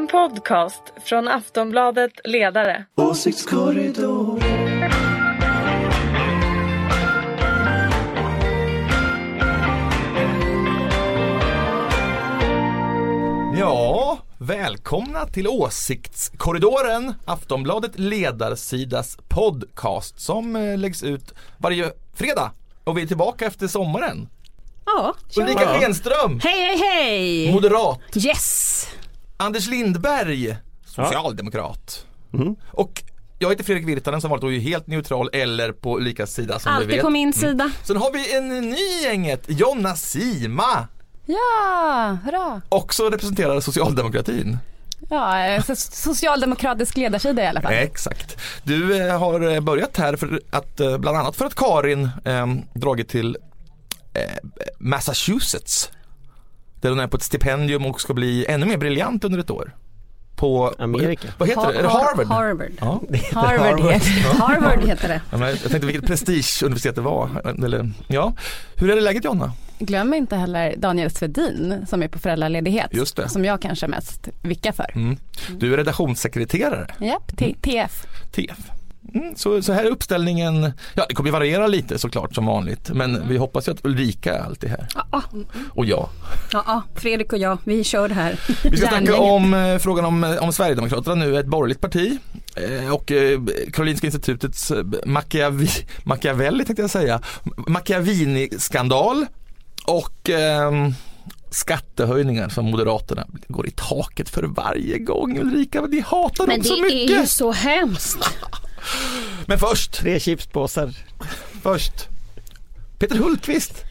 En podcast från Aftonbladet Ledare. Åsiktskorridoren. Ja, välkomna till Åsiktskorridoren, Aftonbladet Ledarsidas podcast som läggs ut varje fredag. Och vi är tillbaka efter sommaren. Ja. Ulrika Renström. Hej, hej, hej. Moderat. Yes. Anders Lindberg, socialdemokrat. Mm. Och jag heter Fredrik Virtanen som varit ju helt neutral eller på Ulrikas sida som alltid vi vet. Alltid på min sida. Mm. Sen har vi en ny gänget, Jonna Sima. Ja, hurra. Också representerar socialdemokratin. Ja, socialdemokratisk ledarsida i alla fall. Exakt. Du har börjat här för att, bland annat för att Karin dragit till Massachusetts där hon är på ett stipendium och ska bli ännu mer briljant under ett år. På Amerika. Vad heter det? Är det Harvard? Harvard. Ja. Harvard heter det. Ja, jag tänkte vilket prestigeuniversitet det var. Eller, ja. Hur är det läget, Jonna? Glöm inte heller Daniel Svedin som är på föräldraledighet. Just det. Som jag kanske mest vickar för. Mm. Du är redaktionssekreterare. Japp, TF. TF. Mm, så här är uppställningen. Ja, det kommer ju variera lite såklart som vanligt. Men vi hoppas ju att Ulrika är alltid här. Och jag. Fredrik och jag, vi kör det här. Vi ska snacka om frågan om Sverigedemokraterna nu är ett borgerligt parti. Och Karolinska institutets Machiavini-skandal. Och skattehöjningar som Moderaterna går i taket för varje gång. Ulrika, de hatar dem så mycket. Men det är ju så hemskt. Men först 3 chipspåsar. Först Peter Hultqvist.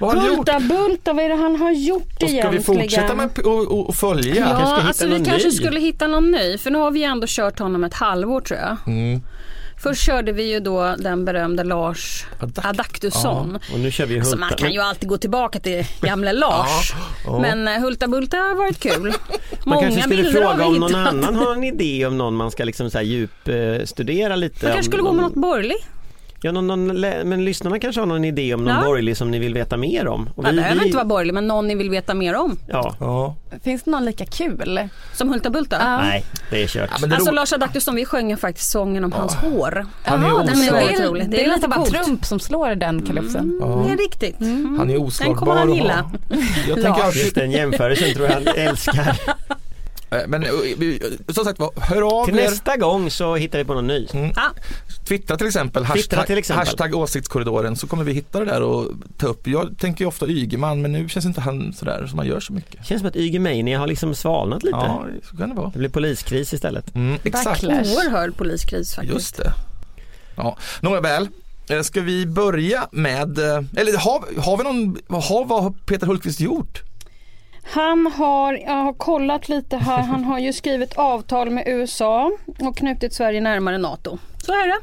Vad har han gjort? Bulta, vad är det han har gjort egentligen? Ska vi fortsätta med och följa? Ja, vi kanske skulle hitta någon ny. För nu har vi ändå kört honom ett halvår tror jag. Mm. Först körde vi ju då den berömda Lars Adaktusson. Ja, och nu kör vi Hulta. Så man kan ju alltid gå tillbaka till gamla Lars. Men Hulta Bulta har varit kul. Man kanske skulle fråga om någon annan har en idé om någon man ska liksom så här djupstudera lite. Man kanske skulle gå med något borgerligt. Ja, men lyssnarna kanske har någon idé om någon borgerlig som ni vill veta mer om. Och det behöver inte vara borgerlig, men någon ni vill veta mer om. Ja. Ja. Finns det någon lika kul som Hulta Bulta? Nej, det är kört. Ja, alltså Lars Adaktusson, vi sjöng faktiskt sången om hans hår. Han är oslagbar. Det är lite bara Trump som slår den kalufsen. Det är riktigt. Mm. Han är oslagbar. Den kommer han gilla. Jag tänker att den jämförelsen tror jag han älskar. Men som sagt, hör av till er. Nästa gång så hittar vi på någon ny. Mm. Twittra till exempel, hashtag åsiktskorridoren, så kommer vi hitta det där och ta upp. Jag tänker ju ofta Ygeman, men nu känns inte han sådär som han gör så mycket. Känns som att Ygemania har liksom svalnat lite. Ja, så kan det vara. Det blir poliskris istället. Mm, exakt. Oerhörd poliskris faktiskt. Just det. Ja, nåväl. Ska vi börja med, eller har vi någon, vad har Peter Hultqvist gjort? Jag har kollat lite här, han har ju skrivit avtal med USA och knutit Sverige närmare NATO. Så är det.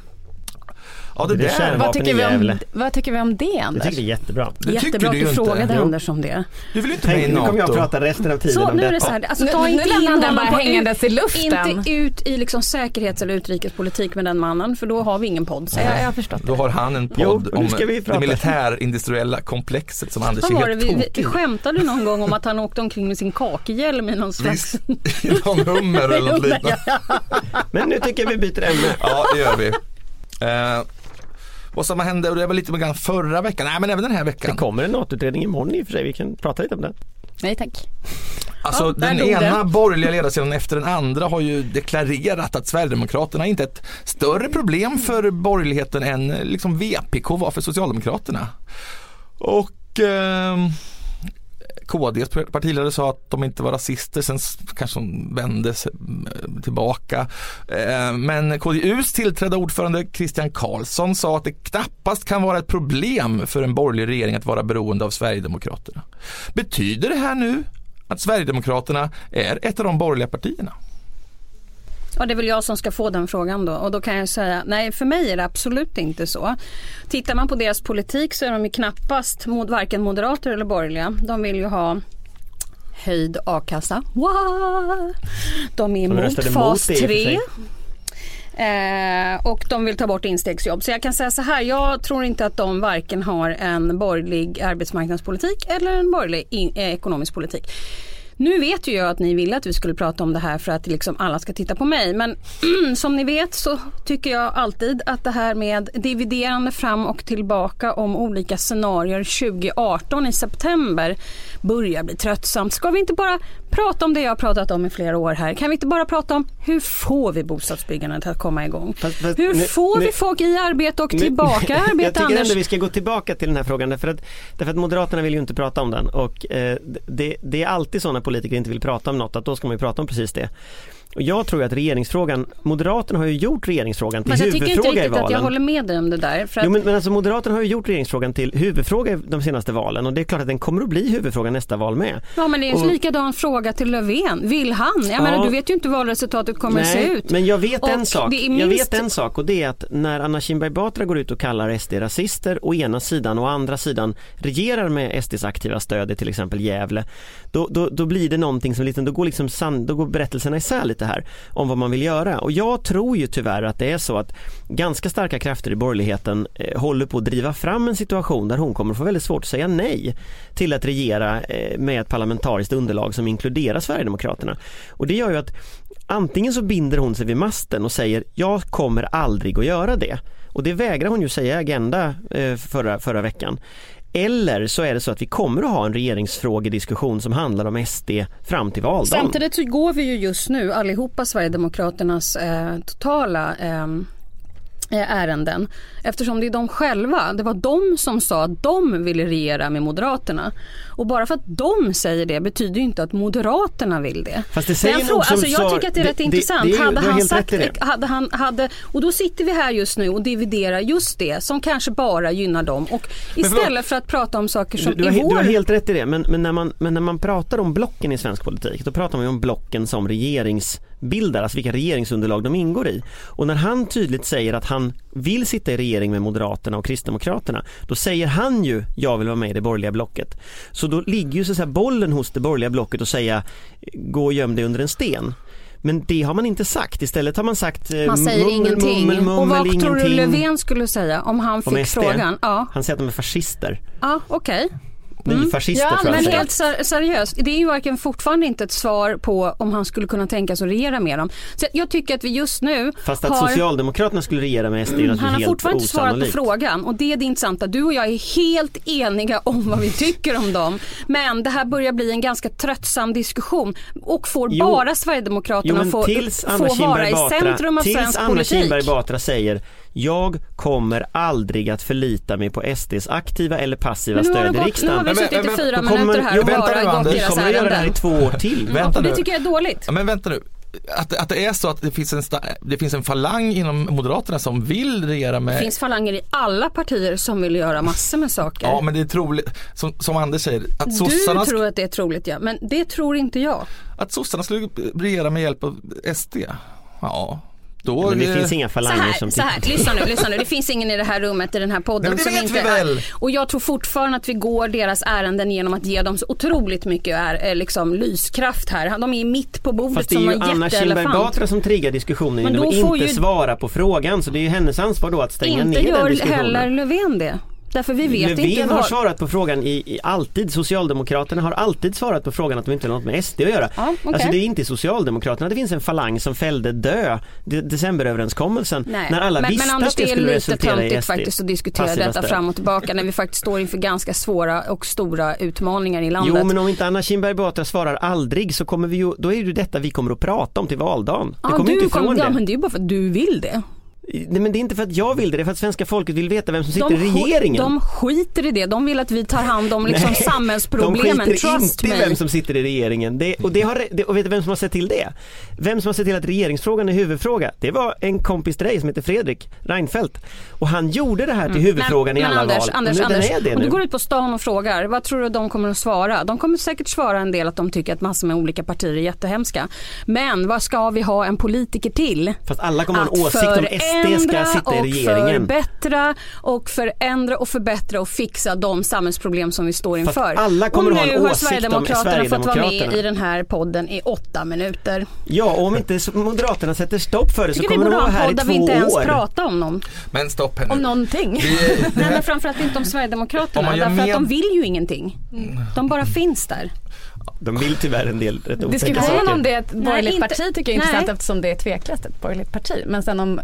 Ja, det där. Vad tycker vi om det, Anders? Jag tycker det är jättebra. Jättebra att du frågade Anders om det. Du vill inte med i NATO. Nu kommer jag att prata resten av tiden om det. Så nu är det så här, alltså, ta inte in honom bara hängandes i luften. Inte ut i liksom säkerhets- eller utrikespolitik med den mannen, för då har vi ingen podd. Jag har förstått det. Då har han en podd om det militärindustriella komplexet som Anders är helt tokig. Vi skämtade någon gång om att han åkte omkring med sin kakehjälm i någon slags hummer eller något liknande. Men nu tycker jag vi byter ämne. Ja, det gör vi. Vad som hände, och det var lite grann förra veckan. Nej, men även den här veckan. Det kommer en NATO-utredning imorgon i och för sig. Vi kan prata lite om det. Nej, tack. Alltså, den ena borgerliga ledarsidan efter den andra har ju deklarerat att Sverigedemokraterna är inte ett större problem för borgerligheten än liksom VPK var för Socialdemokraterna. Och KDs partiledare sa att de inte var rasister, sen kanske de vände sig tillbaka. Men KDUs tillträdda ordförande Christian Karlsson sa att det knappast kan vara ett problem för en borgerlig regering att vara beroende av Sverigedemokraterna. Betyder det här nu att Sverigedemokraterna är ett av de borgerliga partierna? Och det är väl jag som ska få den frågan då. Och då kan jag säga, nej, för mig är det absolut inte så. Tittar man på deras politik så är de ju knappast varken moderater eller borgerliga. De vill ju ha höjd a-kassa. Wow! De är emot fas 3. Och de vill ta bort instegsjobb. Så jag kan säga så här, jag tror inte att de varken har en borgerlig arbetsmarknadspolitik eller en borgerlig ekonomisk politik. Nu vet ju jag att ni ville att vi skulle prata om det här för att liksom alla ska titta på mig. Men som ni vet så tycker jag alltid att det här med dividerande fram och tillbaka om olika scenarier 2018 i september börjar bli tröttsamt. Ska vi inte bara prata om det jag har pratat om i flera år här? Kan vi inte bara prata om hur får vi bostadsbyggandet att komma igång? Hur får vi folk i arbete och tillbaka i arbete? Jag tycker ändå vi ska gå tillbaka till den här frågan därför att Moderaterna vill ju inte prata om den. Och det är alltid så när politiker inte vill prata om något, att då ska man ju prata om precis det. Och jag tror att regeringsfrågan, Moderaterna har ju gjort regeringsfrågan till huvudfråga i valen. Men jag tycker inte riktigt att jag håller med dig om det där. För att... Jo, men alltså Moderaterna har ju gjort regeringsfrågan till huvudfråga de senaste valen, och det är klart att den kommer att bli huvudfråga nästa val med. Ja, men det är ju likadan fråga till Löfven. Vill han? Jag menar, du vet ju inte vad valresultatet kommer att se ut. Men jag vet en sak. Och det är att när Anna Kinberg Batra går ut och kallar SD rasister å ena sidan och å andra sidan regerar med SDs aktiva stöd i till exempel Gävle, då blir det någonting som liksom, då går berättelserna isär lite här om vad man vill göra. Och jag tror ju tyvärr att det är så att ganska starka krafter i borgerligheten håller på att driva fram en situation där hon kommer få väldigt svårt att säga nej till att regera med ett parlamentariskt underlag som inkluderar Sverigedemokraterna. Och det gör ju att antingen så binder hon sig vid masten och säger jag kommer aldrig att göra det. Och det vägrar hon ju säga i Agenda förra veckan. Eller så är det så att vi kommer att ha en regeringsfrågediskussion som handlar om SD fram till valdagen. Samtidigt så går vi ju just nu allihopa Sverigedemokraternas totala ärenden. Eftersom det är de själva, det var de som sa att de ville regera med Moderaterna. Och bara för att de säger det betyder ju inte att Moderaterna vill det. Fast det säger någon som jag tycker att det är rätt intressant. Och då sitter vi här just nu och dividerar just det som kanske bara gynnar dem. Och istället för att prata om saker som du har helt rätt i det. Men när man pratar om blocken i svensk politik, då pratar man ju om blocken som regeringsbildare, alltså vilka regeringsunderlag de ingår i. Och när han tydligt säger att han vill sitta i regering med Moderaterna och Kristdemokraterna, då säger han ju jag vill vara med i det borgerliga blocket. Så då ligger ju så här bollen hos det borgerliga blocket och säga gå och göm dig under en sten. Men det har man inte sagt. Istället har man sagt man säger ingenting. Och vad tror du Löfven skulle säga om han fick frågan? Ja. Han säger att de är fascister. Ja, okej. Okay. Ja, men helt seriöst, det är ju varken fortfarande inte ett svar på om han skulle kunna tänka sig att regera med dem. Så jag tycker att vi just nu fast att Socialdemokraterna skulle regera med SD han har fortfarande inte svarat på frågan, och det är det intressanta. Du och jag är helt eniga om vad vi tycker om dem, men det här börjar bli en ganska tröttsam diskussion och får bara Sverigedemokraterna få vara i centrum av svensk politik. Tills Anna Kinberg Batra säger jag kommer aldrig att förlita mig på SDs aktiva eller passiva stöd i riksdagen. Nu har vi suttit i 4 minuter här och bara gått deras ärenden. Göra det här i 2 år till. Det tycker jag är dåligt. Ja, men vänta nu. Att det är så att det finns en falang inom Moderaterna som vill regera med... Det finns falanger i alla partier som vill göra massor med saker. Ja, men det är troligt, som Anders säger... Att sossarna... Du tror att det är troligt, ja. Men det tror inte jag. Att sossarna skulle regera med hjälp av SD? Ja... Då men det finns inga falanger som... Lyssna nu. Det finns ingen i det här rummet, i den här podden. Nej, som inte är... Och jag tror fortfarande att vi går deras ärenden genom att ge dem så otroligt mycket liksom, lyskraft här. De är mitt på bordet. Fast som en jätteelefant. Fast det är ju Anna Kinberg Batra som triggar diskussionen. Men då de får inte svara på frågan. Så det är ju hennes ansvar då att stänga ner den diskussionen. Inte gör heller Löfven det. Därför vi vet Löfven inte har svarat på frågan i alltid. Socialdemokraterna har alltid svarat på frågan att de inte har något med SD att göra. Ja, okay. Alltså det är inte Socialdemokraterna. Det finns en falang som fällde decemberöverenskommelsen. Nej, när alla visste att det skulle resultera i SD. Men Anders, det är lite töntigt faktiskt att diskutera detta fram och tillbaka när vi faktiskt står inför ganska svåra och stora utmaningar i landet. Jo, men om inte Anna Kinberg Batra svarar aldrig så kommer vi ju, då är det detta vi kommer att prata om till valdagen. Ja, det kommer inte ifrån det. Ja, men det är ju bara för att du vill det. Nej, men det är inte för att jag vill det, det är för att svenska folket vill veta vem som sitter i regeringen. De skiter i det, de vill att vi tar hand om liksom samhällsproblemen. De skiter inte i vem som sitter i regeringen. Och vet du vem som har sett till det? Vem som har sett till att regeringsfrågan är huvudfråga? Det var en kompis till dig som heter Fredrik Reinfeldt. Och han gjorde det här till huvudfrågan i alla val. Anders, du går ut på stan och frågar, vad tror du de kommer att svara? De kommer säkert svara en del att de tycker att massor med olika partier är jättehemska. Men vad ska vi ha en politiker till? Fast alla kommer att ha en åsikt om det ska sitta i regeringen. Förändra och förbättra och fixa de samhällsproblem som vi står inför. För alla kommer att ha en åsikt om Sverigedemokraterna fått vara med i den här podden i 8 minuter. Ja, och om inte Moderaterna sätter stopp för det så kommer de vara här i 2 år. Vi inte ens prata om någon. Men stopp här nu. Om någonting. Nej, men framförallt inte om Sverigedemokraterna, om därför att de vill ju ingenting. De bara finns där. De vill tyvärr en del rätt otäcka saker. Om det är ett borgerligt parti tycker jag är intressant eftersom det är tveklöst ett borgerligt parti. Men sen om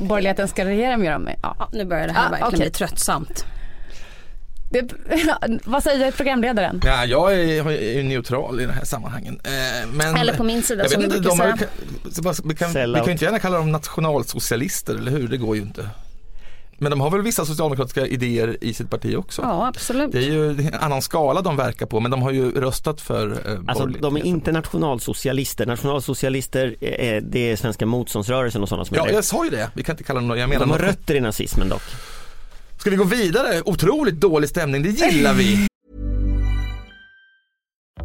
borgerligheten ska regera med dem. Ja, nu börjar det här verkligen bli tröttsamt. Vad säger programledaren? Ja, jag är neutral i det här sammanhangen. Men eller på min sida som vi brukar säga. Vi kan ju inte gärna kalla dem nationalsocialister, eller hur? Det går ju inte. Men de har väl vissa socialdemokratiska idéer i sitt parti också. Ja, absolut. Det är ju en annan skala de verkar på, men de har ju röstat för alltså, de är inte nationalsocialister. Nationalsocialister är det svenska motståndsrörelsen och sådana som. Ja, jag sa ju det. Vi kan inte kalla dem, jag menar, de har rötter i nazismen dock. Ska vi gå vidare? Otroligt dålig stämning, det gillar vi.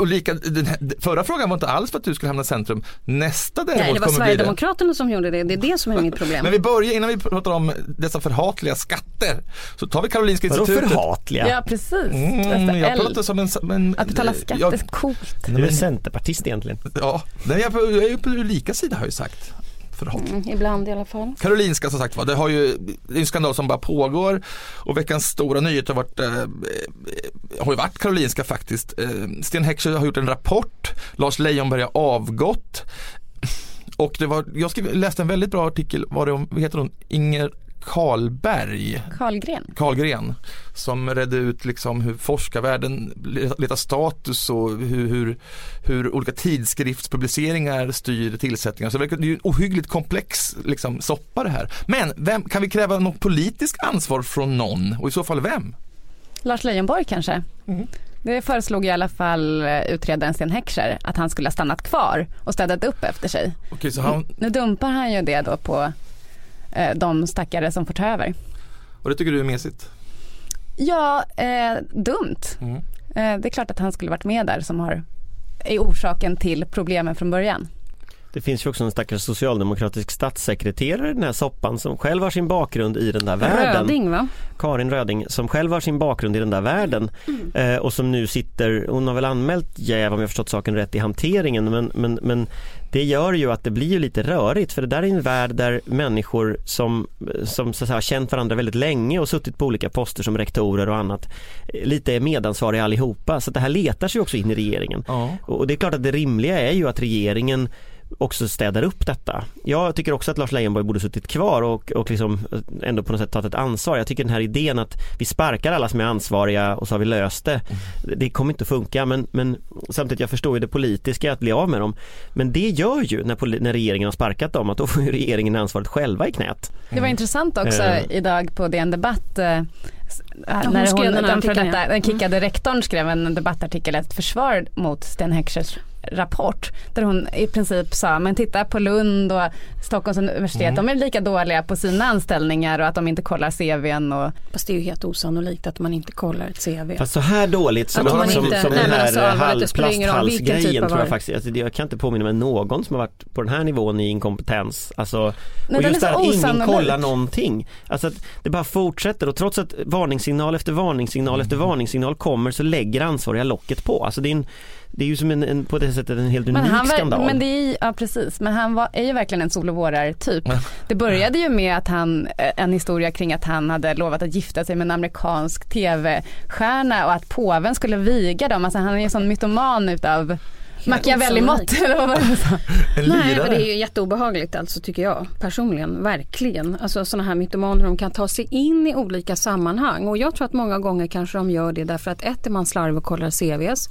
Ulrika, förra frågan var inte alls för att du skulle hamna i centrum. Nästa däremot. Nej, det var Sverigedemokraterna som gjorde det. Det är det som är mitt problem. Men vi börjar, innan vi pratar om dessa förhatliga skatter, så tar vi Karolinska institutet. Förhatliga? Ja, precis. Jag pratar som en att betala skatt är coolt. Du är centerpartist egentligen. Ja, jag är ju på Ulrikas sida har jag ju sagt. Ibland i alla fall. Karolinska som sagt var, det är en skandal som bara pågår, och veckans stora nyhet har ju varit Karolinska faktiskt. Sten Heckscher har gjort en rapport, Lars Leijonborg har avgått, och jag läste en väldigt bra artikel, vad heter hon? Ingrid Karlgren, som redde ut liksom hur forskarvärlden letar status och hur olika tidskriftspubliceringar styr tillsättningar. Så det är ju en ohyggligt komplex liksom, soppa det här. Men kan vi kräva något politiskt ansvar från någon? Och i så fall vem? Lars Leijonborg kanske. Mm. Det föreslog i alla fall utredaren Sten Heckscher att han skulle ha stannat kvar och städat upp efter sig. Okej, så nu dumpar han ju det då på de stackare som får ta över. Och det tycker du är mesigt? Ja, dumt. Mm. Det är klart att han skulle varit med där som är orsaken till problemen från början. Det finns ju också en stackars socialdemokratisk statssekreterare i den här soppan som själv har sin bakgrund i den där världen. Röding, va? Karin Röding, som själv har sin bakgrund i den där världen och som nu sitter, hon har väl anmält jäv om jag förstått saken rätt i hanteringen, men det gör ju att det blir ju lite rörigt, för det där är en värld där människor som så att säga, har känt varandra väldigt länge och suttit på olika poster som rektorer och annat lite är medansvariga allihopa, så det här letar sig också in i regeringen. Ja. Och det är klart att det rimliga är ju att regeringen också städar upp detta. Jag tycker också att Lars Leijonborg borde suttit kvar och liksom ändå på något sätt tagit ett ansvar. Jag tycker den här idén att vi sparkar alla som är ansvariga och så har vi löst det. Det kommer inte att funka, men samtidigt jag förstår ju det politiska att bli av med dem. Men det gör ju när regeringen har sparkat dem att då får ju regeringen ansvaret själva i knät. Det var intressant också idag på DN Debatt när hon kickade rektorn skrev en debattartikel ett försvar mot Sten Heckschers rapport där hon i princip sa men titta på Lund och Stockholms universitet, de är lika dåliga på sina anställningar och att de inte kollar CVn och... Fast det är ju helt osannolikt att man inte kollar ett CV. Fast så här dåligt som den här plasthalsgrejen tror jag faktiskt, alltså, jag kan inte påminna mig någon som har varit på den här nivån i inkompetens alltså, nej, och just där ingen kollar någonting alltså att det bara fortsätter och trots att varningssignal efter varningssignal efter varningssignal kommer så lägger ansvariga locket på, alltså det är ju som en på det sättet en helt unik skandal. Men det är, ja, precis. Men han är ju verkligen en solovårar-typ. Det började ju med att en historia kring att han hade lovat att gifta sig med en amerikansk tv-stjärna och att påven skulle viga dem. Alltså han är ju en sån mytoman utav Machiavelli-mått. Nej, men det är ju jätteobehagligt alltså, tycker jag personligen, verkligen. Alltså sådana här mytomaner, de kan ta sig in i olika sammanhang och jag tror att många gånger kanske de gör det därför att ett är man slarv och kollar CVs.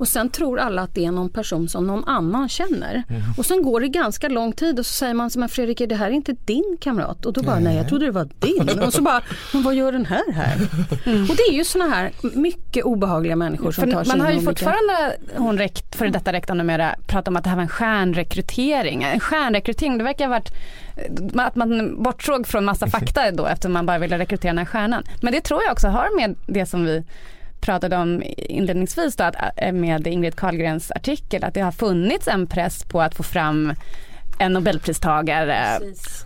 Och sen tror alla att det är någon person som någon annan känner. Mm. Och sen går det ganska lång tid och så säger man som Fredrik, är det här inte din kamrat? Och då bara, nej jag trodde det var din. Och så bara, men vad gör den här? Mm. Och det är ju såna här mycket obehagliga människor som för tar sig. Man har ju fortfarande, hon räckt, för detta räktar numera, pratat om att det här var en stjärnrekrytering. En stjärnrekrytering, det verkar ha varit att man bortsåg från massa fakta då eftersom man bara ville rekrytera den här stjärnan. Men det tror jag också har med det som vi pratade om inledningsvis då, att med Ingrid Karlgrens artikel, att det har funnits en press på att få fram en Nobelpristagare.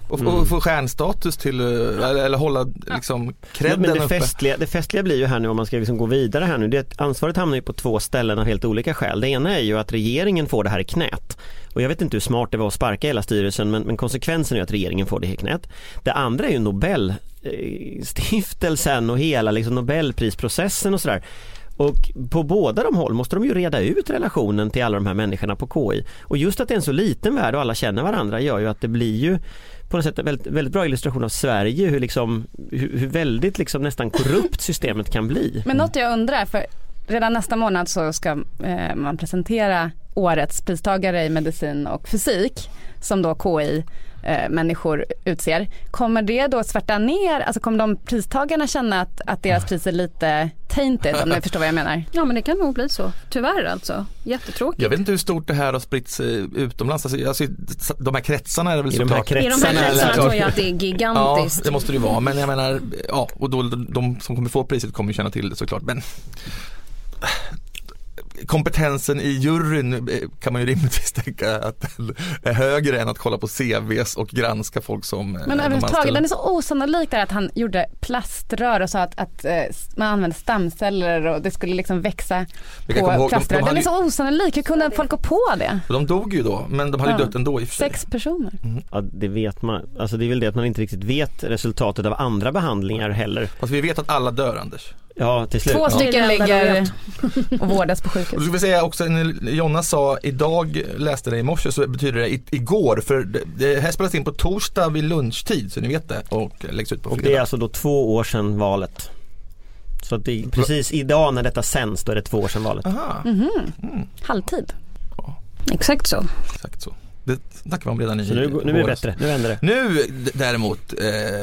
Och få stjärnstatus till, eller hålla liksom kredden uppe. Men det festliga blir ju här nu, om man ska liksom gå vidare här nu, det att ansvaret hamnar ju på två ställen av helt olika skäl. Det ena är ju att regeringen får det här i knät. Och jag vet inte hur smart det var att sparka hela styrelsen, men konsekvensen är att regeringen får det i knät. Det andra är ju Nobelstiftelsen och hela liksom Nobelprisprocessen och sådär. Och på båda de håll måste de ju reda ut relationen till alla de här människorna på KI. Och just att det är en så liten värld och alla känner varandra gör ju att det blir ju på något sätt en väldigt, väldigt bra illustration av Sverige, hur väldigt liksom nästan korrupt systemet kan bli. Men något jag undrar, för redan nästa månad så ska man presentera årets pristagare i medicin och fysik som då KI människor utser. Kommer det då svärta ner, alltså kommer de pristagarna känna att deras pris är lite tainted, om ni förstår vad jag menar? Ja, men det kan nog bli så. Tyvärr alltså. Jättetråkigt. Jag vet inte hur stort det här har spritts utomlands. Alltså, de här kretsarna är väl så klart. I de här kretsarna tror jag att det är gigantiskt. Ja, det måste det vara. Men jag menar, ja, och då de som kommer få priset kommer känna till det såklart. Men kompetensen i juryn kan man ju rimligtvis tänka att den är högre än att kolla på CVs och granska folk som... Men överhuvudtaget, den är så osannolik där att han gjorde plaströr och sa att man använde stamceller och det skulle liksom växa på plaströr. Den är så osannolik. Hur kunde folk gå på det? De dog ju då, men de hade dött ändå i och för sig. 6 personer. Mm. Ja, det vet man. Alltså det är väl det att man inte riktigt vet resultatet av andra behandlingar heller. Fast vi vet att alla dör, Anders. Ja, till slut. 2 stycken ligger och vårdas på sjukhus. Och så vill säga också, när Jonna sa idag, läste det i morse, så betyder det igår, för det här spelas in på torsdag vid lunchtid, så ni vet det, och läggs ut på fredag. Och det är alltså då 2 år sedan valet. Så att det, precis idag när detta sänds, då är det 2 år sedan valet. Aha. Halvtid. Ja. Exakt så. Exakt så. Det snackar man om redan i nu är det bättre. Nu vänder det. Nu däremot,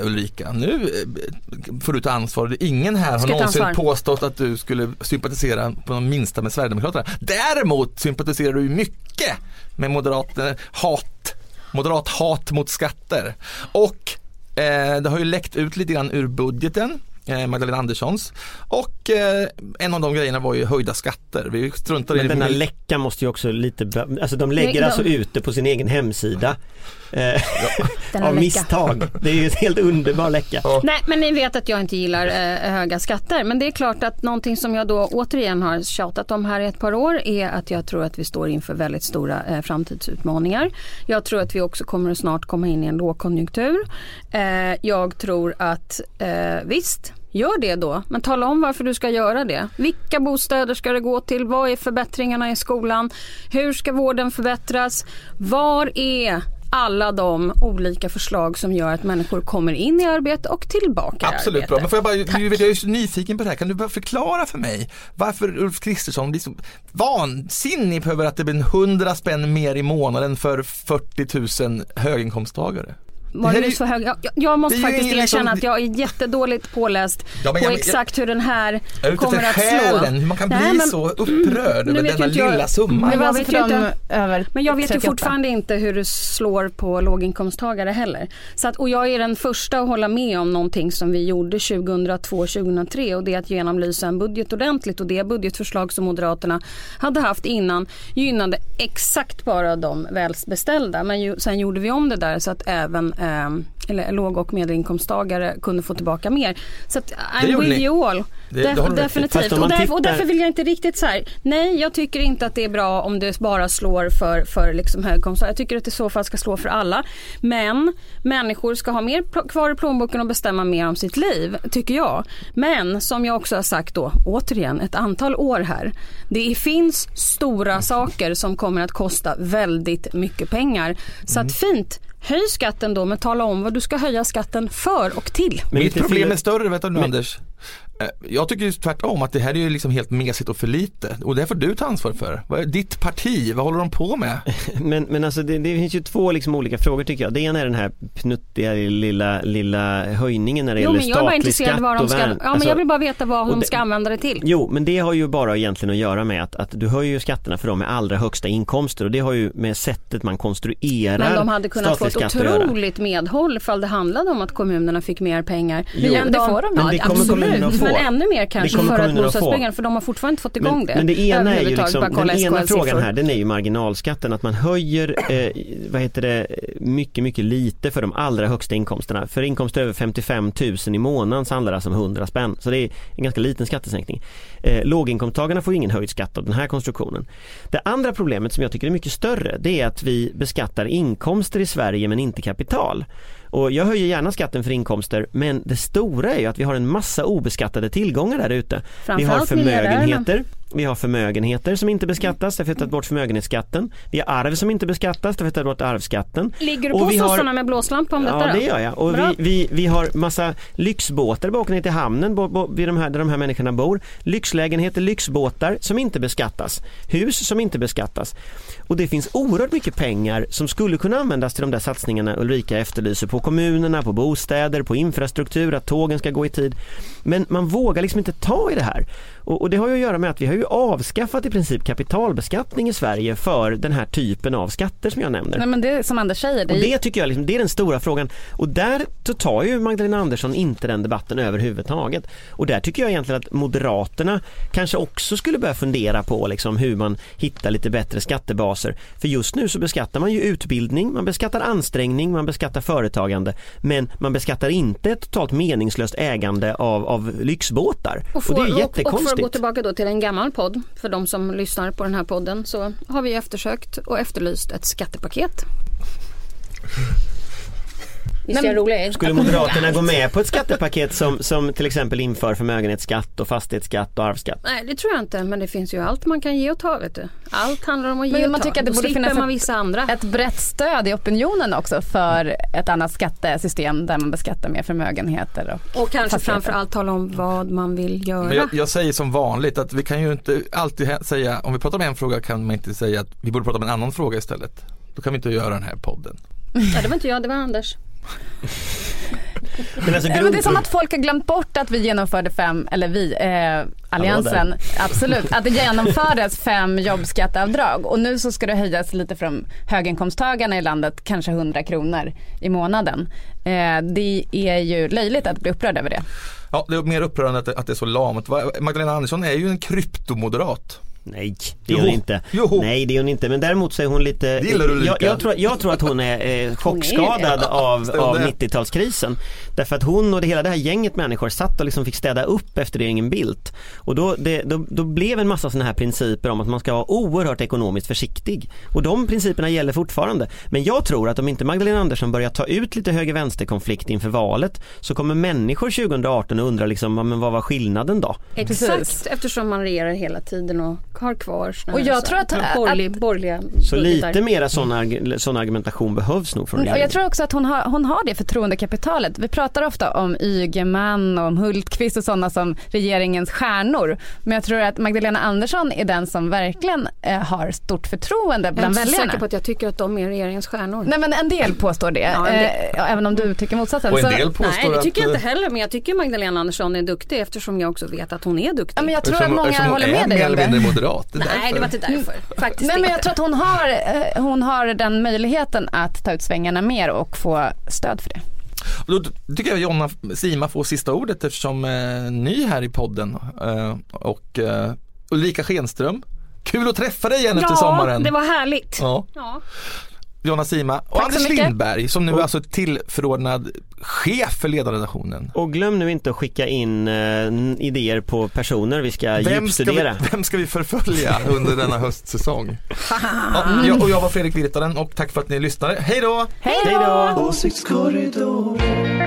Ulrika, nu får du ta ansvar. Ingen här har någonsin påstått att du skulle sympatisera på någon minsta med Sverigedemokraterna. Däremot sympatiserar du mycket med moderat hat mot skatter. Och det har ju läckt ut lite grann ur budgeten, Magdalena Anderssons, och en av de grejerna var ju höjda skatter. Vi struntar i den här läckan måste ju också lite, alltså de lägger alltså ute på sin egen hemsida av misstag. Det är ju ett helt underbar läcka. Ja. Nej, men ni vet att jag inte gillar höga skatter, men det är klart att någonting som jag då återigen har tjatat om här i ett par år är att jag tror att vi står inför väldigt stora framtidsutmaningar. Jag tror att vi också kommer att snart komma in i en lågkonjunktur. Jag tror att visst, gör det då, men tala om varför du ska göra det. Vilka bostäder ska det gå till? Vad är förbättringarna i skolan? Hur ska vården förbättras? Var är alla de olika förslag som gör att människor kommer in i arbete och tillbaka i absolut arbete? Bra, men får jag är ju nyfiken på det här. Kan du bara förklara för mig varför Ulf Kristersson blir så vansinnig över att det blir 100 spänn mer i månaden för 40 000 höginkomsttagare? Jag måste faktiskt erkänna att jag är jättedåligt påläst på exakt hur den här kommer att slå. Hur man kan bli så upprörd över denna lilla summa. Men jag vet ju fortfarande inte hur det slår på låginkomsttagare heller. Så att, och jag är den första att hålla med om någonting som vi gjorde 2002-2003, och det är att genomlysa en budget ordentligt, och det budgetförslag som Moderaterna hade haft innan gynnade exakt bara de välbeställda. Men sen gjorde vi om det där så att även eller låg- och medelinkomsttagare kunde få tillbaka mer. Så att I'm with you all. Definitivt. Och därför vill jag inte riktigt så här. Nej, jag tycker inte att det är bra om det bara slår för liksom höginkomsttagare. Jag tycker att det i så fall ska slå för alla. Men människor ska ha mer kvar i plånboken och bestämma mer om sitt liv, tycker jag. Men som jag också har sagt då, återigen, ett antal år här. Det finns stora saker som kommer att kosta väldigt mycket pengar. Så att fint, höj skatten då, men tala om vad du ska höja skatten för och till. Men mitt problem är större, vet du, Anders. Jag tycker ju tvärtom att det här är ju liksom helt mesigt och för lite. Och det får du ta ansvar för. Vad är ditt parti? Vad håller de på med? Men alltså det finns ju två liksom olika frågor tycker jag. Det ena är den här knuttiga lilla höjningen när det gäller statlig skatt och värn. Ja, men jag vill bara veta vad hon ska använda det till. Jo, men det har ju bara egentligen att göra med att du höjer ju skatterna för de med allra högsta inkomster. Och det har ju med sättet man konstruerar. Men de hade kunnat få ett otroligt medhåll ifall det handlade om att kommunerna fick mer pengar. Jo, men det får de. Men det kommer kommunerna att få. Men ännu mer kanske för att bostadsbyggarna, för de har fortfarande inte fått igång det. Men det ena är ju liksom, den ena frågan här, den är ju marginalskatten, att man höjer mycket, mycket lite för de allra högsta inkomsterna. För inkomster över 55 000 i månaden så handlar det alltså om 100 spänn. Så det är en ganska liten skattesänkning. Låginkomsttagarna får ingen höjd skatt av den här konstruktionen. Det andra problemet som jag tycker är mycket större, det är att vi beskattar inkomster i Sverige men inte kapital. Och jag höjer gärna skatten för inkomster, men det stora är ju att vi har en massa obeskattade tillgångar där ute. Vi har förmögenheter. Vi har förmögenheter som inte beskattas, därför att vi har tagit bort förmögenhetsskatten. Vi har arv som inte beskattas, därför att vi har tagit bort arvsskatten. Ligger du på sådana med blåslampa om detta då? Ja, det gör jag. Och vi har massa lyxbåtar bak ner till hamnen där de här människorna bor. Lyxlägenheter, lyxbåtar som inte beskattas. Hus som inte beskattas. Och det finns oerhört mycket pengar som skulle kunna användas till de där satsningarna Ulrika efterlyser på kommunerna, på bostäder, på infrastruktur, att tågen ska gå i tid. Men man vågar liksom inte ta i det här. Och det har ju att göra med att vi har ju avskaffat i princip kapitalbeskattning i Sverige för den här typen av skatter som jag nämner. Nej, men det som Anders säger. Och det tycker jag liksom, det är den stora frågan. Och där tar ju Magdalena Andersson inte den debatten överhuvudtaget. Och där tycker jag egentligen att Moderaterna kanske också skulle börja fundera på liksom hur man hittar lite bättre skattebaser. För just nu så beskattar man ju utbildning, man beskattar ansträngning, man beskattar företagande. Men man beskattar inte ett totalt meningslöst ägande av lyxbåtar. Och det är jättekonstigt. För att gå tillbaka då till en gammal podd, för de som lyssnar på den här podden, så har vi eftersökt och efterlyst ett skattepaket. Skulle Moderaterna gå med på ett skattepaket som till exempel inför förmögenhetsskatt och fastighetsskatt och arvsskatt? Nej, det tror jag inte, men det finns ju allt man kan ge och ta, vet du. Allt handlar om att ge men och man ta. Tycker att det borde finnas ett brett stöd i opinionen också för ett annat skattesystem där man beskattar mer förmögenheter och kanske framförallt tala om vad man vill göra. Men jag säger som vanligt att vi kan ju inte alltid säga, om vi pratar om en fråga kan man inte säga att vi borde prata om en annan fråga istället. Då kan vi inte göra den här podden. Ja, det var inte jag, det var Anders. Men det är som att folk har glömt bort att vi genomförde Alliansen, absolut, att det genomfördes 5 jobbskatteavdrag och nu så ska det höjas lite från höginkomsttagarna i landet, kanske 100 kronor i månaden. Det är ju löjligt att bli upprörd över det. Ja, det är mer upprörande att det är så lamt. Magdalena Andersson är ju en kryptomoderat. Nej, det gör hon inte. Nej, det gör hon inte. Men däremot så är hon lite... Jag tror att hon är chockskadad av 90-talskrisen. Därför att hon och hela det här gänget människor satt och liksom fick städa upp efter regeringen Bildt. Och då blev en massa såna här principer om att man ska vara oerhört ekonomiskt försiktig. Och de principerna gäller fortfarande. Men jag tror att om inte Magdalena Andersson börjar ta ut lite höger-vänsterkonflikt inför valet, så kommer människor 2018 och undra liksom, men vad var skillnaden då? Exakt, eftersom man regerar hela tiden och har kvar såna. Och jag tror att borgerliga så lite mera sån argumentation behövs nog från det. Och jag tror också att hon har det förtroendekapitalet. Vi pratar ofta om Ygeman och om Hultqvist och sådana som regeringens stjärnor. Men jag tror att Magdalena Andersson är den som verkligen har stort förtroende bland väljarna. Jag är inte säker på att jag tycker att de är regeringens stjärnor. Nej, men en del påstår det. Ja, en del. Även om du tycker motsatsen. Och en del påstår nej, det tycker jag inte heller. Men jag tycker Magdalena Andersson är duktig eftersom jag också vet att hon är duktig. Ja, men jag tror att många håller med dig om det. Moderat, nej, det var inte därför. Faktiskt nej, inte. Men jag tror att hon har den möjligheten att ta ut svängarna mer och få stöd för det. Och då tycker jag att Jonna Sima får sista ordet eftersom ny här i podden och Ulrika Renström. Kul att träffa dig igen efter sommaren. Ja, det var härligt. Ja. Jonna Sima och tack Anders Lindberg som nu är alltså tillförordnad chef för ledarredaktionen. Och glöm nu inte att skicka in idéer på personer vi ska djupstudera. Vem ska vi förfölja under denna höstsäsong? Jag var Fredrik Virtanen och tack för att ni lyssnade. Hej då! Åsiktskorridoren.